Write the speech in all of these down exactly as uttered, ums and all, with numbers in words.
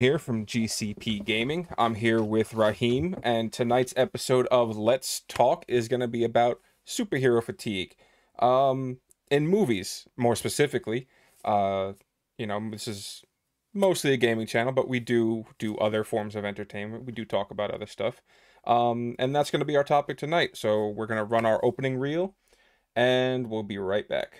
here from G C P Gaming. I'm here with Raheem, and tonight's episode of Let's Talk is going to be about superhero fatigue um, in movies, more specifically. Uh, you know, this is mostly a gaming channel, but we do do other forms of entertainment. We do talk about other stuff, um, and that's going to be our topic tonight. So we're going to run our opening reel, and we'll be right back.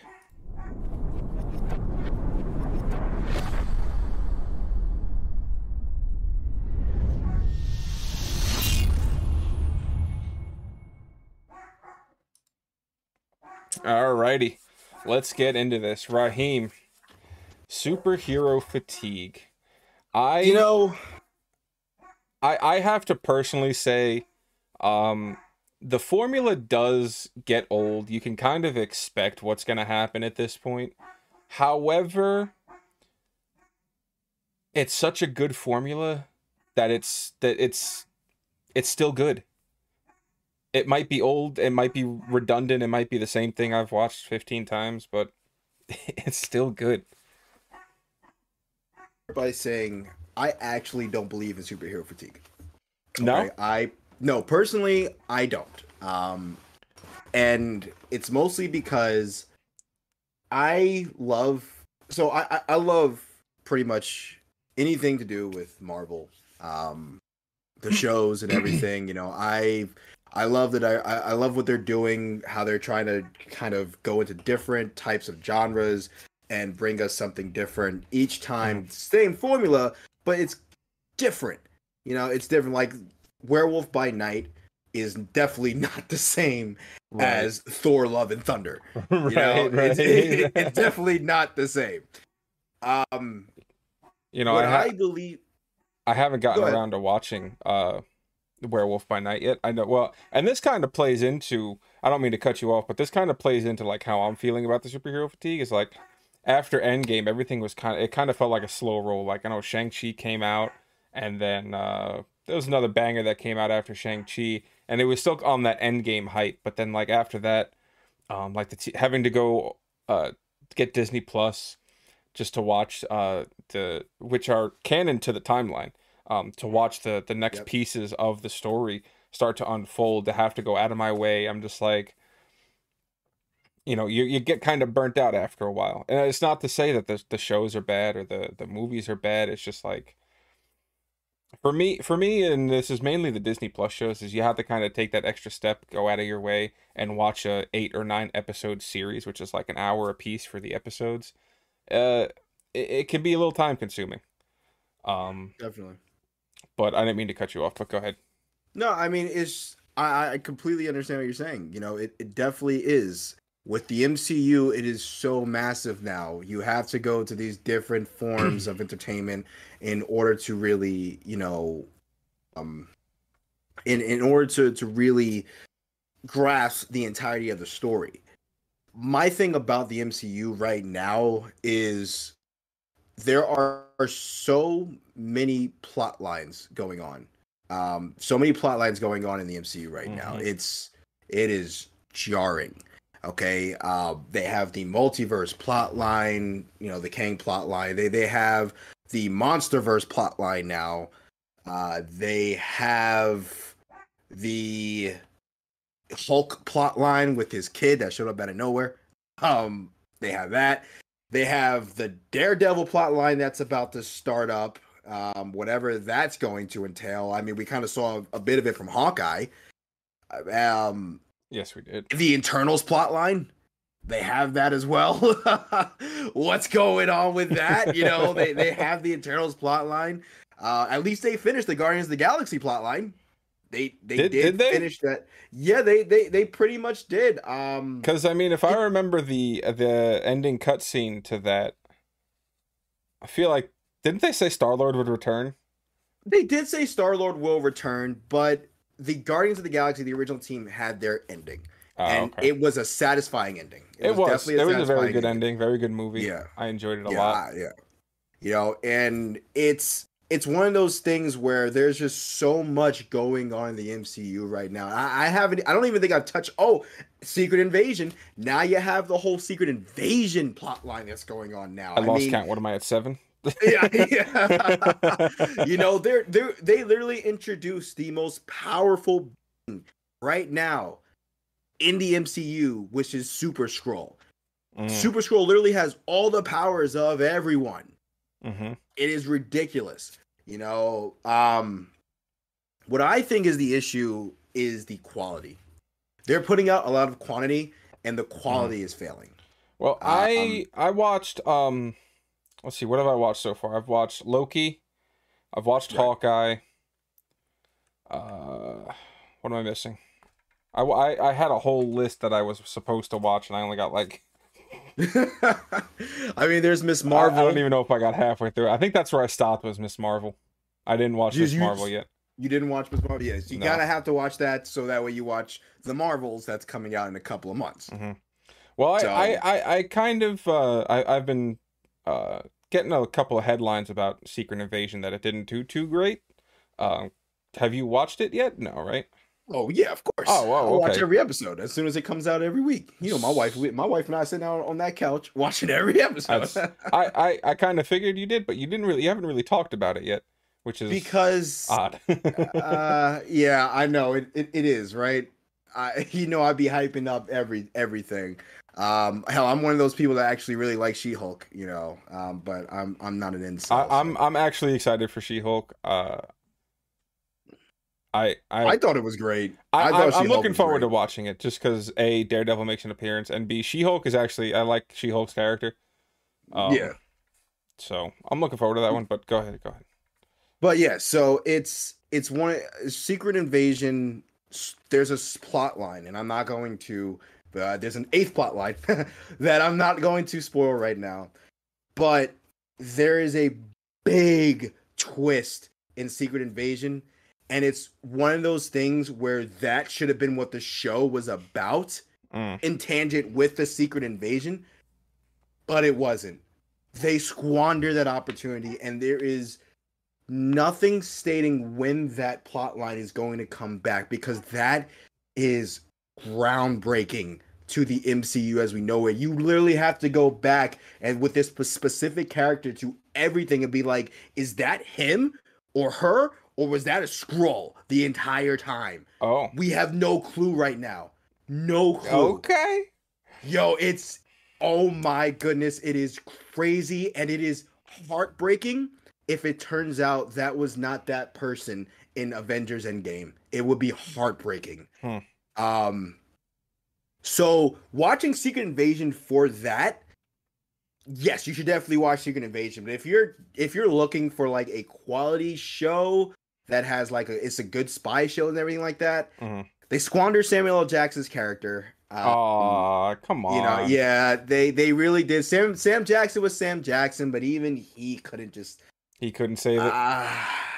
Alrighty, let's get into this. Raheem, superhero fatigue. I you know I I have to personally say um the formula does get old. You can kind of expect what's going to happen at this point. However, it's such a good formula that it's that it's it's still good. It might be old, it might be redundant, it might be the same thing I've watched fifteen times, but it's still good. By saying, I actually don't believe in superhero fatigue. No? Okay? I, no, personally, I don't. Um, and it's mostly because I love... So I, I, I love pretty much anything to do with Marvel. Um, the shows and everything, you know, I... I love that I, I love what they're doing, how they're trying to kind of go into different types of genres and bring us something different each time. Same formula, but it's different. You know, it's different. Like Werewolf by Night is definitely not the same right. as Thor: Love and Thunder. You right, know, right. It's, it, it's definitely not the same. Um, you know, I, ha- I believe I haven't gotten go around to watching uh Werewolf by Night yet. I know. Well, and this kind of plays into, I don't mean to cut you off, but this kind of plays into like how I'm feeling about the superhero fatigue. Is like after Endgame, everything was kind of, it kind of felt like a slow roll. Like I know Shang-Chi came out, and then uh, there was another banger that came out after Shang-Chi, and it was still on that Endgame hype. But then like after that, um, like the t- having to go uh, get Disney Plus just to watch uh, the, which are canon to the timeline. Um, to watch the, the next yep. pieces of the story start to unfold, to have to go out of my way. I'm just like, you know, you, you get kind of burnt out after a while. And it's not to say that the, the shows are bad or the, the movies are bad. It's just like, for me, for me, and this is mainly the Disney Plus shows, is you have to kind of take that extra step, go out of your way, and watch a eight or nine episode series, which is like an hour a piece for the episodes. Uh, it, it can be a little time consuming. Um, Definitely. But I didn't mean to cut you off, but go ahead. No, I mean, it's I, I completely understand what you're saying. You know, it, it definitely is. With the M C U, it is so massive now. You have to go to these different forms of entertainment in order to really, you know, um, in, in order to, to really grasp the entirety of the story. My thing about the M C U right now is there are so many plot lines going on. Um, so many plot lines going on in the M C U right mm-hmm. now. It's, it is jarring. Okay. Uh, they have the multiverse plot line, you know, the Kang plot line. They, they have the Monsterverse plot line now. Uh, they have the Hulk plot line with his kid that showed up out of nowhere. Um, they have that. They have the Daredevil plotline that's about to start up, um, whatever that's going to entail. I mean, we kind of saw a bit of it from Hawkeye. Um, yes, we did. The Eternals plotline, they have that as well. What's going on with that? You know, they, they have the Eternals plotline. Uh, at least they finished the Guardians of the Galaxy plotline. They they did, did, did they? finish that. Yeah, they, they, they pretty much did. Because, um, I mean, if I remember the the ending cutscene to that, I feel like, didn't they say Star-Lord would return? They did say Star-Lord will return, but the Guardians of the Galaxy, the original team, had their ending. Oh, and okay. It was a satisfying ending. It, it was. was. Definitely a it was a very good ending. ending, very good movie. Yeah. I enjoyed it a yeah, lot. Yeah, you know, and it's... It's one of those things where there's just so much going on in the M C U right now. I, I haven't, I don't even think I've touched, oh, Secret Invasion. Now you have the whole Secret Invasion plotline that's going on now. I, I lost mean, count. What am I at, seven? yeah, yeah. You know, they're they they literally introduced the most powerful being right now in the M C U, which is Super Skrull. Mm. Super Skrull literally has all the powers of everyone. Mm-hmm. It is ridiculous. You know, um, what I think is the issue is the quality. They're putting out a lot of quantity, and the quality mm. is failing. Well, I um, I watched. Um, let's see, what have I watched so far? I've watched Loki. I've watched yeah. Hawkeye. Uh, what am I missing? I, I I had a whole list that I was supposed to watch, and I only got like. I mean, there's Miz Marvel. I, I don't even know if I got halfway through. I think that's where I stopped was Miz Marvel. I didn't watch Miz Marvel just, yet. You didn't watch Miz Marvel yet. So you no. gotta have to watch that, so that way you watch the Marvels that's coming out in a couple of months. Mm-hmm. Well, so. I, I, I kind of uh, I, I've been uh, getting a couple of headlines about Secret Invasion that it didn't do too great. Uh, have you watched it yet? No, right? Oh yeah, of course. Oh, wow, okay. I watch every episode as soon as it comes out every week. You know, my wife, my wife and I sit down on that couch watching every episode. I, I, I kind of figured you did, but you didn't really, you haven't really talked about it yet, which is because odd. uh, yeah, I know it, it, it is right. I, you know, I'd be hyping up every everything. Um, hell, I'm one of those people that actually really like She-Hulk. You know, um, but I'm I'm not an incel. I'm so. I'm actually excited for She-Hulk. Uh. I, I I thought it was great. I, I thought I'm looking forward great. to watching it just because A, Daredevil makes an appearance, and B, She-Hulk is actually I like She-Hulk's character. Um, yeah. So I'm looking forward to that one. But go ahead, go ahead. But yeah, so it's it's one Secret Invasion. There's a plot line, and I'm not going to. Uh, there's an eighth plot line that I'm not going to spoil right now. But there is a big twist in Secret Invasion. And it's one of those things where that should have been what the show was about mm. in tangent with the Secret Invasion, but it wasn't. They squander that opportunity, and there is nothing stating when that plot line is going to come back, because that is groundbreaking to the M C U as we know it. You literally have to go back and with this specific character to everything and be like, is that him or her? Or was that a Skrull the entire time? Oh. We have no clue right now. No clue. Okay. Yo, it's... Oh my goodness. It is crazy, and it is heartbreaking if it turns out that was not that person in Avengers Endgame. It would be heartbreaking. Hmm. Um. So, watching Secret Invasion for that... Yes, you should definitely watch Secret Invasion. But if you're if you're looking for like a quality show... that has like a, it's a good spy show and everything like that. Mm-hmm. They squander Samuel L. Jackson's character. Oh, um, come on. You know, yeah, they they really did. Sam Sam Jackson was Sam Jackson, but even he couldn't just. He couldn't save it. Uh,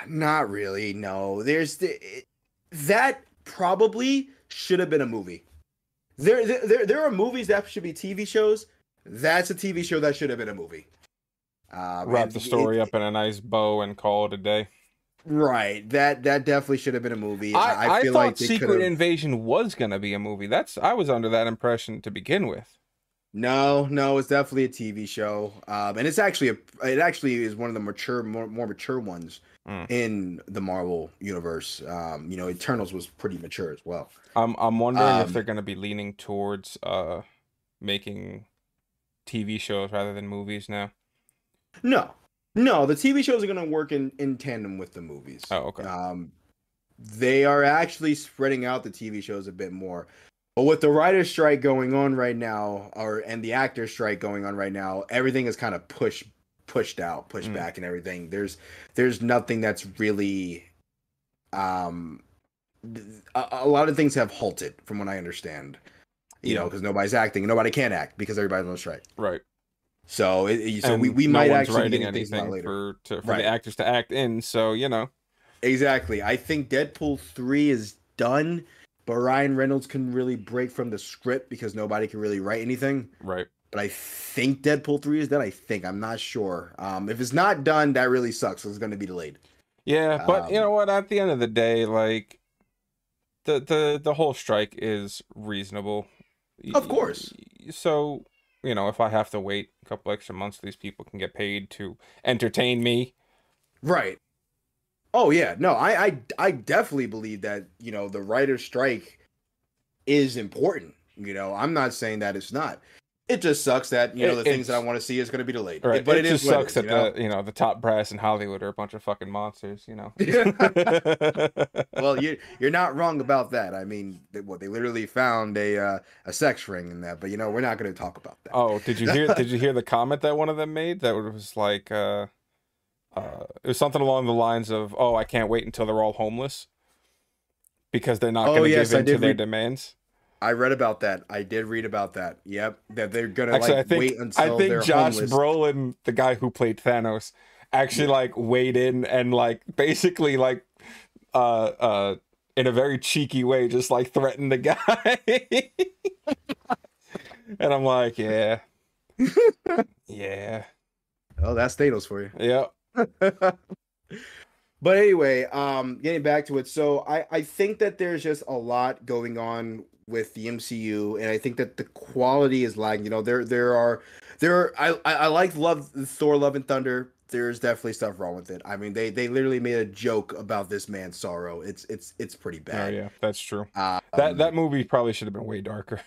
not really. No, there's the, it, that probably should have been a movie. There, there there are movies that should be T V shows. That's a T V show that should have been a movie. Uh, Wrap the story it, up in a nice bow and call it a day. Right, that that definitely should have been a movie. I, I, I feel thought like Secret Invasion was gonna be a movie. That's I was under that impression to begin with. No, no, it's definitely a T V show, um, and it's actually a it actually is one of the mature, more, more mature ones mm. in the Marvel universe. Um, you know, Eternals was pretty mature as well. I'm I'm wondering um, if they're gonna be leaning towards uh, making T V shows rather than movies now. No. No, the T V shows are going to work in, in tandem with the movies. Oh, okay. Um, they are actually spreading out the T V shows a bit more. But with the writer's strike going on right now, or and the actor's strike going on right now, everything is kind of pushed pushed out, pushed mm. back and everything. There's there's nothing that's really... Um, a, a lot of things have halted, from what I understand. You yeah. know, because nobody's acting. Nobody can act because everybody's on strike. Right. So, it, so we, we no might actually be anything later. for, to, for right. the actors to act in. So, you know, exactly. I think Deadpool three is done, but Ryan Reynolds can really break from the script because nobody can really write anything. Right. But I think Deadpool three is done. I think I'm not sure. Um, if it's not done, that really sucks. It's going to be delayed. Yeah. But um, you know what? At the end of the day, like the, the, the whole strike is reasonable. Of course. So you know, if I have to wait a couple extra months, these people can get paid to entertain me. Right. Oh, yeah. No, I, I, I definitely believe that, you know, the writer's strike is important. You know, I'm not saying that it's not. It just sucks that, you know, the it, things that I want to see is going to be delayed. Right. It, but it, it just is sucks that, you know? The, you know, the top brass in Hollywood are a bunch of fucking monsters, you know. Well, you, you're not wrong about that. I mean, they, what, they literally found a uh, a sex ring in that. But, you know, we're not going to talk about that. Oh, did you hear Did you hear the comment that one of them made? That was like... Uh... Uh, it was something along the lines of, oh, I can't wait until they're all homeless because they're not oh, going to yes, give in to their demands. I read about that. I did read about that. Yep. That they're going like, to wait until I think they're Josh homeless. Brolin, the guy who played Thanos, actually yeah. like weighed in and like basically like uh, uh, in a very cheeky way, just like threatened the guy. And I'm like, yeah. Yeah. Oh, that's Thanos for you. Yep. But anyway, um getting back to it, so I I think that there's just a lot going on with the M C U, and I think that the quality is lagging. You know, there there are there are, I I like love Thor: Love and Thunder. There's definitely stuff wrong with it. I mean, they they literally made a joke about this man's sorrow. It's it's it's pretty bad. Oh, yeah, that's true. Um, that that movie probably should have been way darker.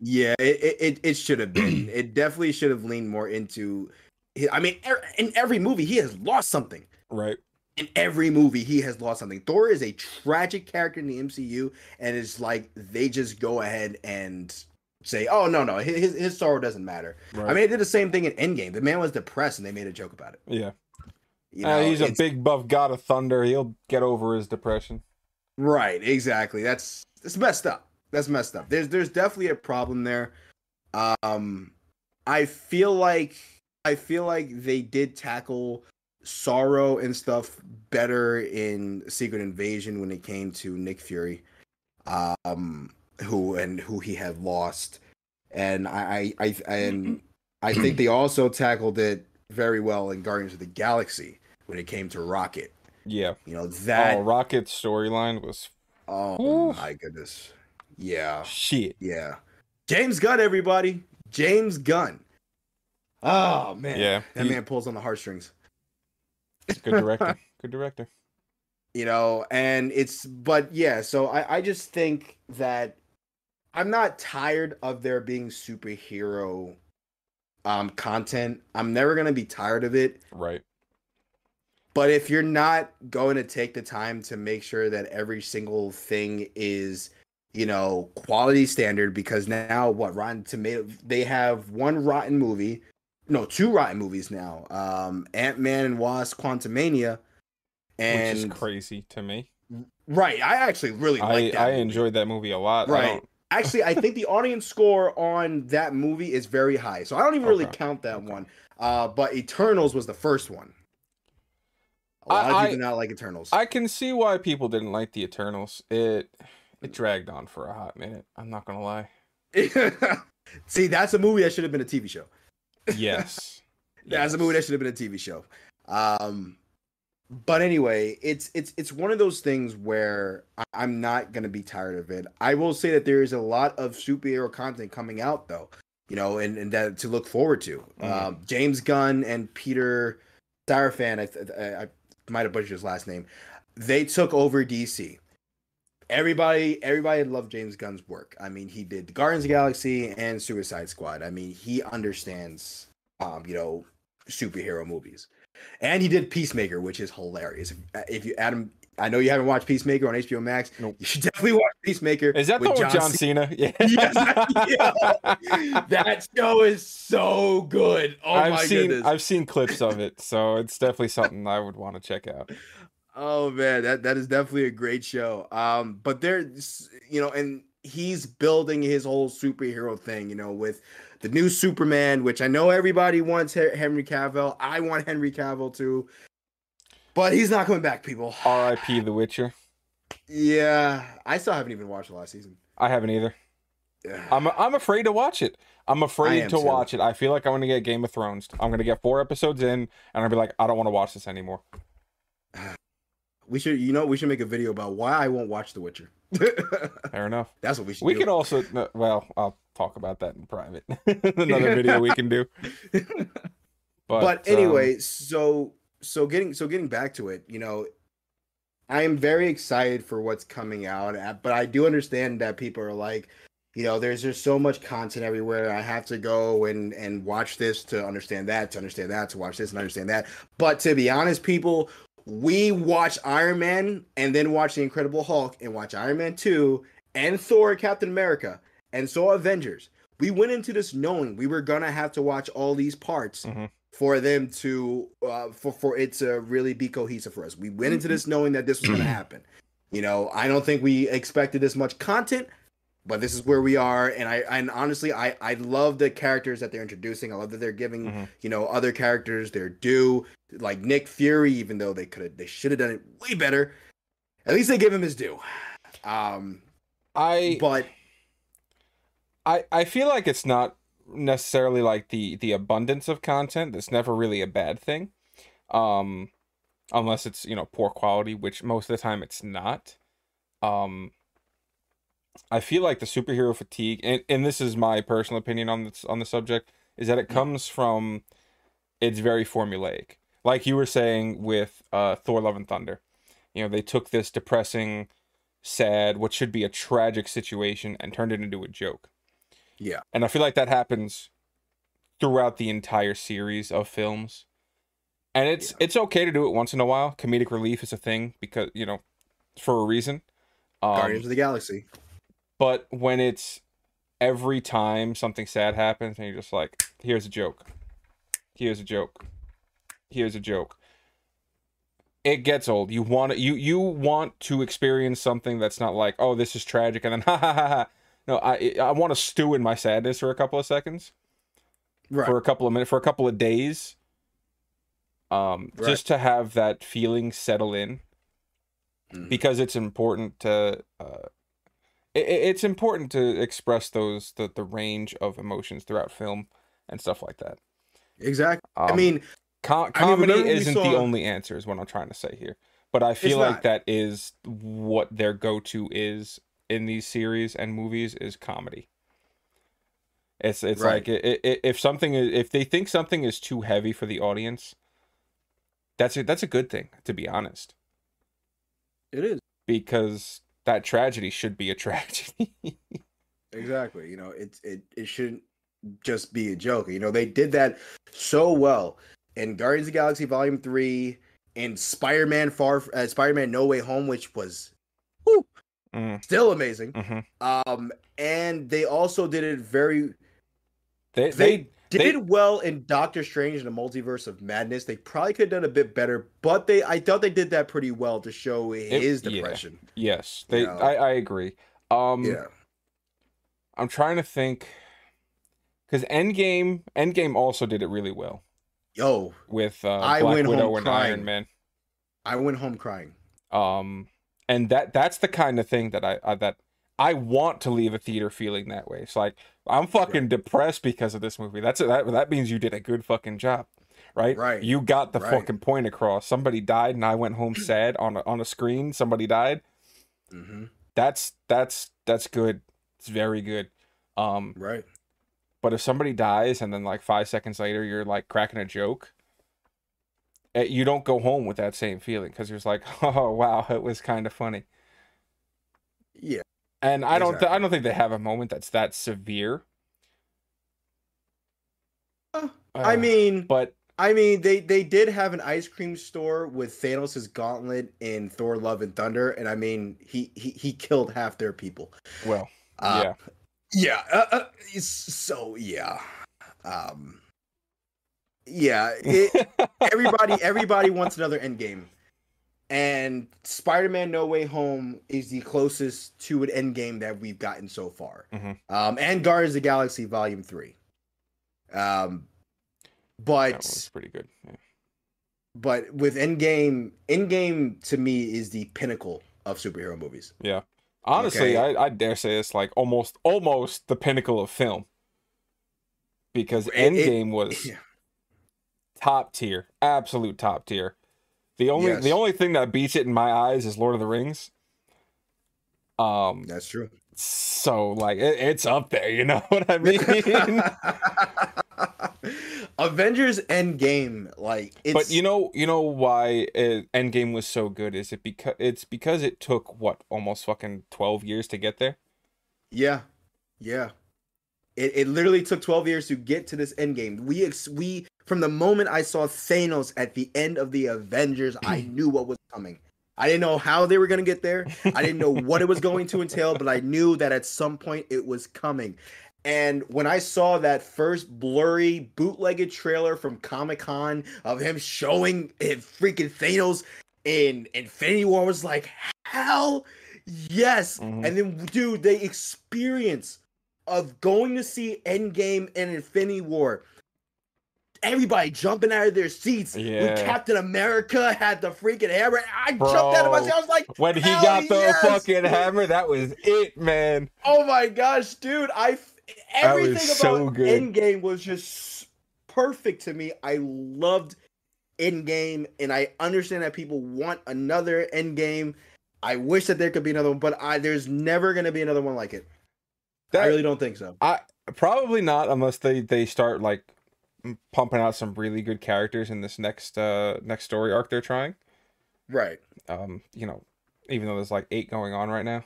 Yeah, it it it should have been. It definitely should have leaned more into. I mean, in every movie, he has lost something. Right. In every movie, he has lost something. Thor is a tragic character in the M C U, and it's like they just go ahead and say, oh, no, no, his his sorrow doesn't matter. Right. I mean, they did the same thing in Endgame. The man was depressed, and they made a joke about it. Yeah. You know, uh, he's a big buff god of thunder. He'll get over his depression. Right, exactly. That's, that's messed up. That's messed up. There's, there's definitely a problem there. Um, I feel like... I feel like they did tackle sorrow and stuff better in Secret Invasion when it came to Nick Fury, um, who and who he had lost, and I, I, I and I think they also tackled it very well in Guardians of the Galaxy when it came to Rocket. Yeah, you know that oh, Rocket storyline was. Oh Oof. my goodness! Yeah, shit. Yeah, James Gunn, everybody, James Gunn. Oh man, yeah, that he, man pulls on the heartstrings. Good director, good director. You know, and it's but yeah. So I, I just think that I'm not tired of there being superhero um content. I'm never gonna be tired of it. Right. But if you're not going to take the time to make sure that every single thing is, you know, quality standard, because now what Rotten Tomatoes, they have one rotten movie. No, two rotten movies now. Um, Ant-Man and Wasp: Quantumania. And... Which is crazy to me. Right. I actually really like that I movie. Enjoyed that movie a lot. Right. I don't... Actually, I think the audience score on that movie is very high. So I don't even okay. really count that okay. one. Uh, but Eternals was the first one. A lot I, of people I, did not like Eternals. I can see why people didn't like the Eternals. It, it dragged on for a hot minute. I'm not going to lie. See, that's a movie that should have been a T V show. Yes. Yeah, yes. As a movie that should have been a T V show. Um, but anyway, it's it's it's one of those things where I'm not going to be tired of it. I will say that there is a lot of superhero content coming out, though, you know, and, and that to look forward to. Mm-hmm. Um, James Gunn and Peter Safran, I, I, I might have butchered his last name, they took over D C. Everybody, everybody loved James Gunn's work. I mean, he did Guardians of the Galaxy and Suicide Squad. I mean, he understands, um, you know, superhero movies, and he did Peacemaker, which is hilarious. If, if you, Adam, I know you haven't watched Peacemaker on H B O Max. Nope. You should definitely watch Peacemaker. Is that with the one John, John Cena? Cena? Yeah. Yes, yeah. That show is so good. Oh I've my seen, goodness! I've seen clips of it, so it's definitely something I would want to check out. Oh man, that, that is definitely a great show. Um, but there's, you know, and he's building his whole superhero thing, you know, with the new Superman, which I know everybody wants Henry Cavill. I want Henry Cavill too, but he's not coming back, people. R I P The Witcher. Yeah, I still haven't even watched the last season. I haven't either. I'm I'm afraid to watch it. I'm afraid to too. watch it. I feel like I'm gonna get Game of Thrones. I'm gonna get four episodes in, and I'll be like, I don't want to watch this anymore. We should, you know, we should make a video about why I won't watch The Witcher. Fair enough. That's what we should we do. We could also, no, well, I'll talk about that in private. Another video we can do. But, but anyway, um... so so getting so getting back to it, you know, I am very excited for what's coming out, but I do understand that people are like, you know, there's just so much content everywhere. I have to go and, and watch this to understand that, to understand that, to watch this and understand that. But to be honest, people, we watch Iron Man and then watch The Incredible Hulk and watch Iron Man two and Thor, Captain America, and so Avengers. We went into this knowing we were going to have to watch all these parts mm-hmm. for them to, uh, for, for it to really be cohesive for us. We went into this knowing that this was going to happen. You know, I don't think we expected this much content, but this is where we are. And I, and honestly, I, I love the characters that they're introducing. I love that they're giving, mm-hmm. you know, other characters their due, like Nick Fury, even though they could have, they should have done it way better. At least they give him his due. Um, I, but I, I feel like it's not necessarily like the, the abundance of content. That's never really a bad thing. Um, unless it's, you know, poor quality, which most of the time it's not. Um, I feel like the superhero fatigue, and, and this is my personal opinion on this on the subject, is that it comes from, it's very formulaic. Like you were saying with uh, Thor: Love and Thunder, you know, they took this depressing, sad, what should be a tragic situation and turned it into a joke. Yeah, and I feel like that happens throughout the entire series of films, and it's yeah. it's okay to do it once in a while. Comedic relief is a thing because you know, for a reason. Um, Guardians of the Galaxy. But when it's every time something sad happens and you're just like, here's a joke, here's a joke, here's a joke, it gets old. You want you you want to experience something that's not like, oh, this is tragic, and then ha ha ha ha. No, I I want to stew in my sadness for a couple of seconds, right. for a couple of minutes, for a couple of days, um, right. just to have that feeling settle in, mm. because it's important to. Uh, It's important to express those the, the range of emotions throughout film and stuff like that. Exactly. Um, I mean, com- comedy I mean, isn't saw... the only answer is what I'm trying to say here. But I feel it's like not. That is what their go-to is in these series and movies is comedy. It's it's right. like it, it, if something is, if they think something is too heavy for the audience, that's a, that's a good thing, to be honest. It is. Because that tragedy should be a tragedy. Exactly. You know, it, it, it shouldn't just be a joke. You know, they did that so well in Guardians of the Galaxy Volume three, in Spider-Man Far, uh, Spider-Man No Way Home, which was whew, mm. still amazing. Mm-hmm. Um, and they also did it very... They, they, they did they... it well in Doctor Strange and the Multiverse of Madness. They probably could have done a bit better, but they I thought they did that pretty well to show his it, depression. Yeah. Yes, they. You know? I, I agree. Um, yeah. I'm trying to think, because Endgame, Endgame also did it really well. Yo, with uh, I Black went Widow home and crying. Iron Man. I went home crying. Um, and that that's the kind of thing that I, I that. I want to leave a theater feeling that way. It's like, I'm fucking right. depressed because of this movie. That's that. That means you did a good fucking job, right? Right. You got the right. fucking point across. Somebody died, and I went home sad on a, on a screen. Somebody died. Mm-hmm. That's that's that's good. It's very good. Um, right. But if somebody dies, and then like five seconds later, you're like cracking a joke. You don't go home with that same feeling because you're just like, oh wow, it was kind of funny. Yeah. And I don't, exactly. th- I don't think they have a moment that's that severe. Uh, I mean, but I mean, they, they did have an ice cream store with Thanos' gauntlet in Thor: Love and Thunder, and I mean, he he, he killed half their people. Well, uh, yeah, yeah. Uh, uh, so yeah, um, yeah. It, everybody, everybody wants another Endgame. And Spider-Man No Way Home is the closest to an Endgame that we've gotten so far. Mm-hmm. Um, and Guardians of the Galaxy Volume three. Um, but... That one's pretty good. Yeah. But with Endgame, Endgame to me is the pinnacle of superhero movies. Yeah. Honestly, okay? I, I dare say it's like almost almost the pinnacle of film. Because Endgame it, it, was yeah. top tier. Absolute top tier. The only yes. the only thing that beats it in my eyes is Lord of the Rings. Um, that's true. So like it, it's up there, you know what I mean? Avengers Endgame, like it's... But you know, you know why Endgame was so good is it because it's because it took what almost fucking twelve years to get there. Yeah, yeah. It it literally took twelve years to get to this Endgame. We ex- we from the moment I saw Thanos at the end of the Avengers, I knew what was coming. I didn't know how they were going to get there. I didn't know what it was going to entail, but I knew that at some point it was coming. And when I saw that first blurry, bootlegged trailer from Comic-Con of him showing him freaking Thanos in Infinity War, I was like, hell yes. Mm-hmm. And then, dude, the experience of going to see Endgame and Infinity War, everybody jumping out of their seats. Yeah. When Captain America had the freaking hammer, I Bro. jumped out of my seat. I was like, when he got the yes! fucking hammer, that was it, man. Oh my gosh, dude! I everything about so Endgame was just perfect to me. I loved Endgame, and I understand that people want another Endgame. I wish that there could be another one, but I there's never gonna be another one like it. That, I really don't think so. I probably not, unless they they start like pumping out some really good characters in this next uh next story arc they're trying, right? Um you know, even though there's like eight going on right now.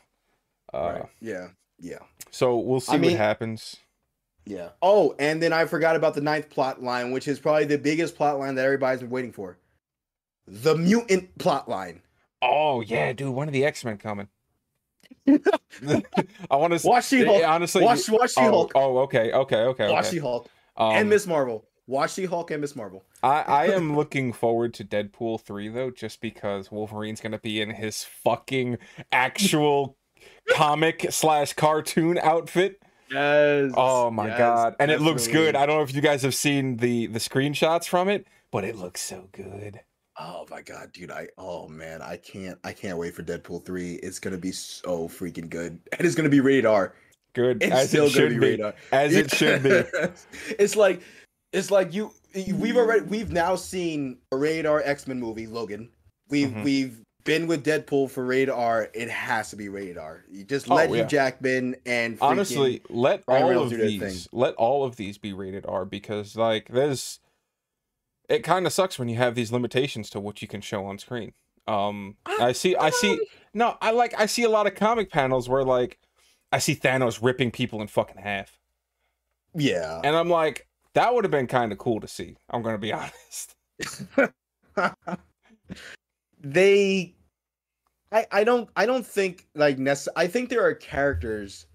uh right. yeah yeah so we'll see I what mean, happens. Yeah. Oh, and then I forgot about the ninth plot line, which is probably the biggest plot line that everybody's been waiting for, the mutant plot line. Oh yeah, dude, when are the X-Men coming? I want to watch She-Hulk. Honestly, watch, watch She-Hulk. Oh, oh okay okay okay watch okay. She-Hulk. Um, and Miz Marvel. Watch She-Hulk and Miz Marvel. I, I am looking forward to Deadpool three, though, just because Wolverine's going to be in his fucking actual comic slash cartoon outfit. Yes. Oh, my yes, God. And definitely. It looks good. I don't know if you guys have seen the, the screenshots from it, but it looks so good. Oh, my God, dude. I Oh, man. I can't I can't wait for Deadpool three. It's going to be so freaking good. And it's going to be rated R. Good, it's as still it should be, be. as it should be. It's like, it's like you, you. We've already, we've now seen a rated R X-Men movie, Logan. We've mm-hmm. we've been with Deadpool for rated R. It has to be rated R. You just oh, let yeah. you Jackman and honestly let Ryan all Reynolds of these let all of these be rated R, because like there's, it kind of sucks when you have these limitations to what you can show on screen. Um, I, I see, I see. No, I like, I see a lot of comic panels where like, I see Thanos ripping people in fucking half. Yeah. And I'm like, that would have been kind of cool to see. I'm going to be honest. They, I, I don't, I don't think like necess- I think there are characters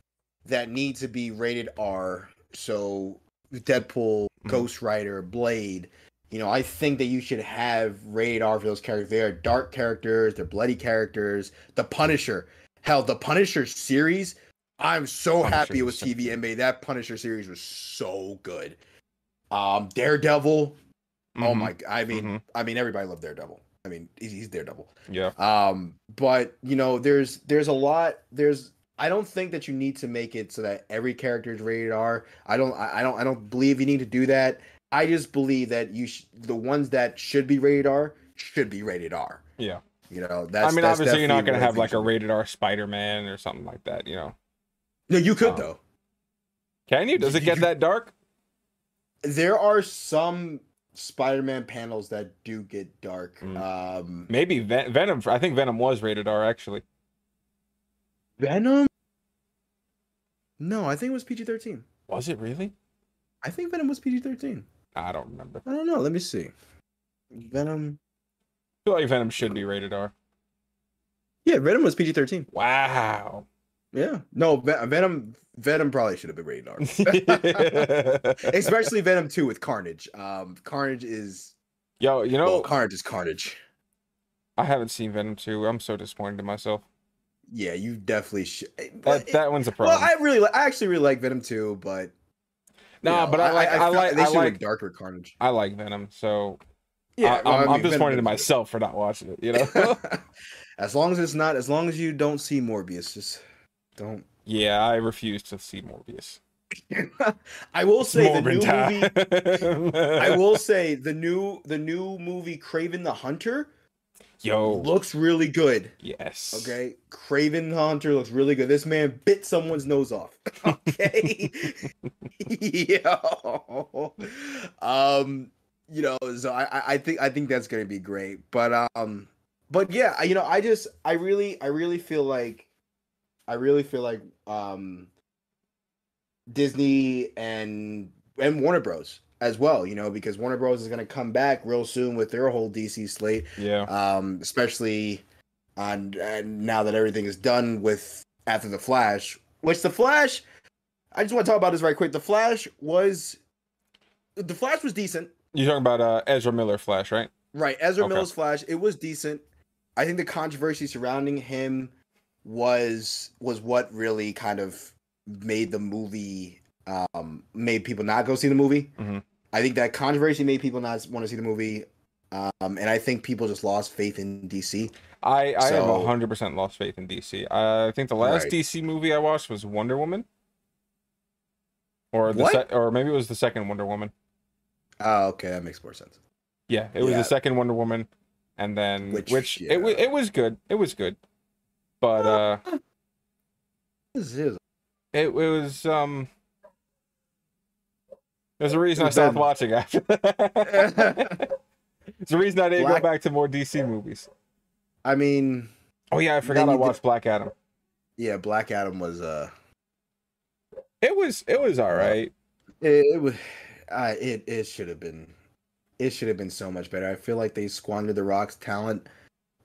that need to be rated R. So Deadpool, mm-hmm. Ghost Rider, Blade, you know, I think that you should have rated R for those characters. They are dark characters. They're bloody characters. The Punisher. Hell, the Punisher series. I'm so Punisher. happy it was T V and made. That Punisher series was so good. Um, Daredevil. Mm-hmm. Oh my! I mean, mm-hmm. I mean, everybody loved Daredevil. I mean, he's, he's Daredevil. Yeah. Um, but you know, there's there's a lot. There's I don't think that you need to make it so that every character is rated R. I don't. I don't. I don't believe you need to do that. I just believe that you sh- the ones that should be rated R should be rated R. Yeah. You know. That's. I mean, that's obviously, you're not gonna have like a rated R Spider-Man or something like that. You know. No, you could um, though. Can you? Does it get you, that dark? There are some Spider-Man panels that do get dark. Mm. Um, Maybe Ven- Venom. I think Venom was rated R actually. Venom? No, I think it was P G thirteen. Was it really? I think Venom was P G thirteen. I don't remember. I don't know. Let me see. Venom. I feel like Venom should be rated R. Yeah, Venom was P G thirteen. Wow. Yeah, no, Venom. Venom probably should have been rated R, especially Venom two with Carnage. Um, Carnage is yo, you know, well, Carnage is Carnage. I haven't seen Venom two. I'm so disappointed in myself. Yeah, you definitely should. That, that one's a problem. Well, I really, I actually really like Venom two, but nah, you know, but I like, I, I, I like, they should like darker Carnage. I like Venom, so yeah, I, I'm, well, I mean, I'm disappointed in myself for not watching it. You know, as long as it's not, as long as you don't see Morbius, just. Don't. Yeah, I refuse to see Morbius. I will say the new time. movie. I will say the new the new movie Kraven the Hunter Yo. Looks really good. Yes. Okay? Kraven Hunter looks really good. This man bit someone's nose off. Okay? Yo. Um, you know, so I, I think I think that's gonna be great. But um but yeah, you know, I just I really I really feel like I really feel like um Disney and and Warner Bros. As well, you know, because Warner Bros. Is going to come back real soon with their whole D C slate. Yeah. Um, especially on and now that everything is done with after The Flash, which The Flash, I just want to talk about this right quick. The Flash was, The Flash was decent. You're talking about uh, Ezra Miller Flash, right? Right, Ezra okay. Miller's Flash. It was decent. I think the controversy surrounding him was was what really kind of made the movie. Um, made people not go see the movie. Mm-hmm. I think that controversy made people not want to see the movie, um, and I think people just lost faith in D C. I, I so, have one hundred percent lost faith in D C. I think the last right. D C movie I watched was Wonder Woman, or the se- or maybe it was the second Wonder Woman. Oh, uh, okay, that makes more sense. Yeah, it was yeah. the second Wonder Woman, and then which, which yeah. it was it was good. It was good, but uh, uh this is it, it was um. There's a reason I stopped watching after that. There's a reason I didn't Black... go back to more D C movies. I mean... Oh, yeah, I forgot I watched did... Black Adam. Yeah, Black Adam was... Uh... It was It was all right. It, it was... Uh, it it should have been... It should have been so much better. I feel like they squandered The Rock's talent,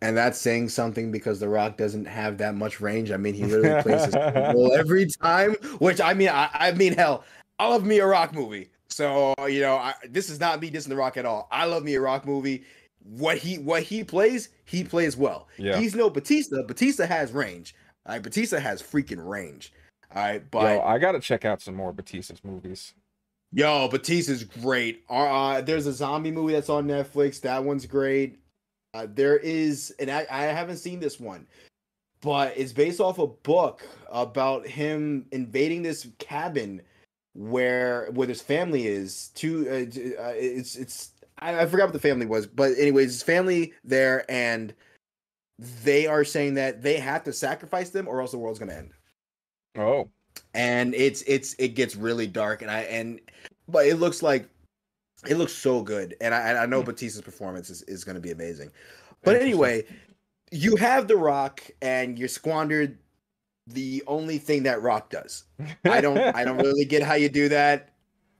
and that's saying something because The Rock doesn't have that much range. I mean, he literally plays his role every time, which, I mean, I, I mean, hell, I love me a Rock movie. So, you know, I, this is not me dissing The Rock at all. I love me a Rock movie. What he what he plays, he plays well. Yeah. He's no Batista. Batista has range. All right, Batista has freaking range. All right, but yo, I gotta check out some more Batista's movies. Yo, Batista's great. Uh, there's a zombie movie that's on Netflix. That one's great. Uh, there is, and I, I haven't seen this one, but it's based off a book about him invading this cabin where where his family is too uh, uh, it's it's I, I forgot what the family was, but anyways, his family there, and they are saying that they have to sacrifice them or else the world's gonna end. Oh, and it's it's it gets really dark, and I and but it looks like it looks so good, and I I know Batista's performance is, is gonna be amazing. But anyway, you have The Rock, and you're squandered the only thing that Rock does. I don't I don't really get how you do that.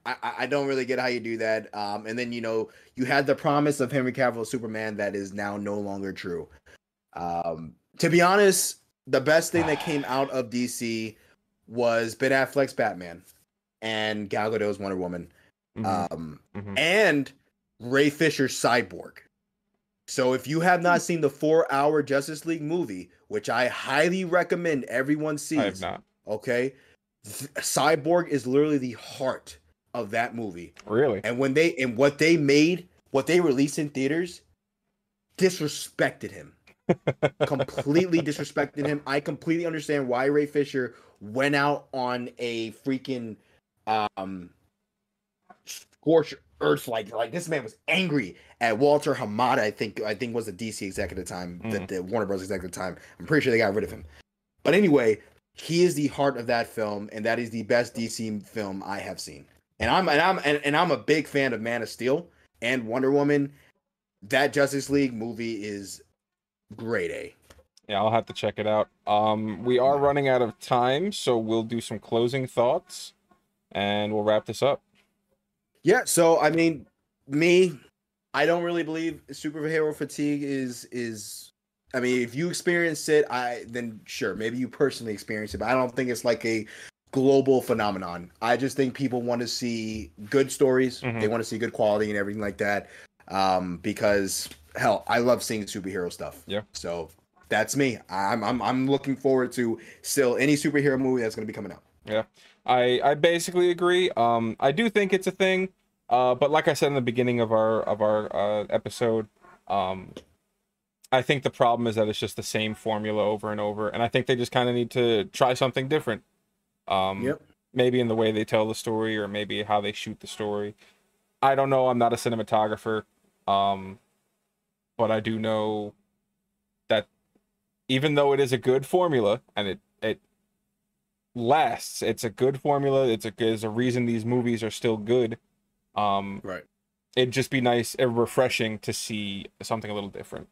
I, I don't really get how you do that. Um, and then, you know, you had the promise of Henry Cavill Superman that is now no longer true. Um, to be honest, the best thing that came out of D C was Ben Affleck's Batman and Gal Gadot's Wonder Woman. Mm-hmm. Um, mm-hmm. And Ray Fisher's Cyborg. So if you have not seen the four-hour Justice League movie, which I highly recommend everyone sees, I have not. Okay, Cyborg is literally the heart of that movie. Really? And when they and what they made, what they released in theaters, disrespected him. Completely disrespected him. I completely understand why Ray Fisher went out on a freaking um, scorch earth, like like this man was angry at Walter Hamada, I think I think was the D C exec at the time, mm. the, the Warner Bros. Exec at the time. I'm pretty sure they got rid of him. But anyway, he is the heart of that film, and that is the best D C film I have seen. And I'm and I'm and, and I'm a big fan of Man of Steel and Wonder Woman. That Justice League movie is grade A. Yeah, I'll have to check it out. Um, we are running out of time, so we'll do some closing thoughts, and we'll wrap this up. Yeah, so I mean, me, I don't really believe superhero fatigue is is. I mean, if you experience it, I then sure, maybe you personally experience it, but I don't think it's like a global phenomenon. I just think people want to see good stories, mm-hmm. they want to see good quality and everything like that. Um, because hell, I love seeing superhero stuff. Yeah. So that's me. I'm I'm I'm looking forward to still any superhero movie that's going to be coming out. Yeah. I, I basically agree. Um, I do think it's a thing, uh, but like I said in the beginning of our of our uh, episode, um, I think the problem is that it's just the same formula over and over, and I think they just kind of need to try something different. Um, yep. Maybe in the way they tell the story, or maybe how they shoot the story. I don't know. I'm not a cinematographer, um, but I do know even though it is a good formula and it it lasts, it's a good formula. It's a there's a reason these movies are still good. Um, right. It'd just be nice and refreshing to see something a little different.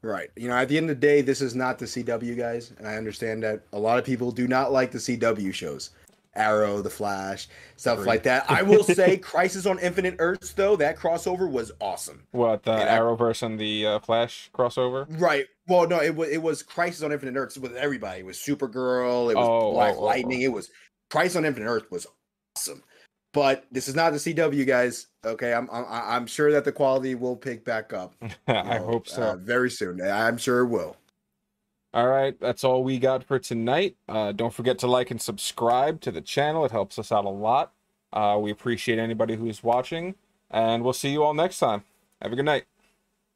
Right. You know, at the end of the day, this is not the C W, guys. And I understand that a lot of people do not like the C W shows. Arrow, The Flash, stuff Agreed. Like that. I will say Crisis on Infinite Earths, though, that crossover was awesome. What, the and Arrowverse I, and the uh, Flash crossover? Right. Well, no, it was it was Crisis on Infinite Earths with everybody. It was Supergirl. It was oh, Black oh, oh, Lightning. Oh. It was Crisis on Infinite Earth was awesome. But this is not the C W, guys. Okay, I'm I'm, I'm sure that the quality will pick back up. I know, hope so. Uh, very soon. I'm sure it will. All right, that's all we got for tonight. Uh, don't forget to like and subscribe to the channel. It helps us out a lot. Uh, we appreciate anybody who's watching, and we'll see you all next time. Have a good night.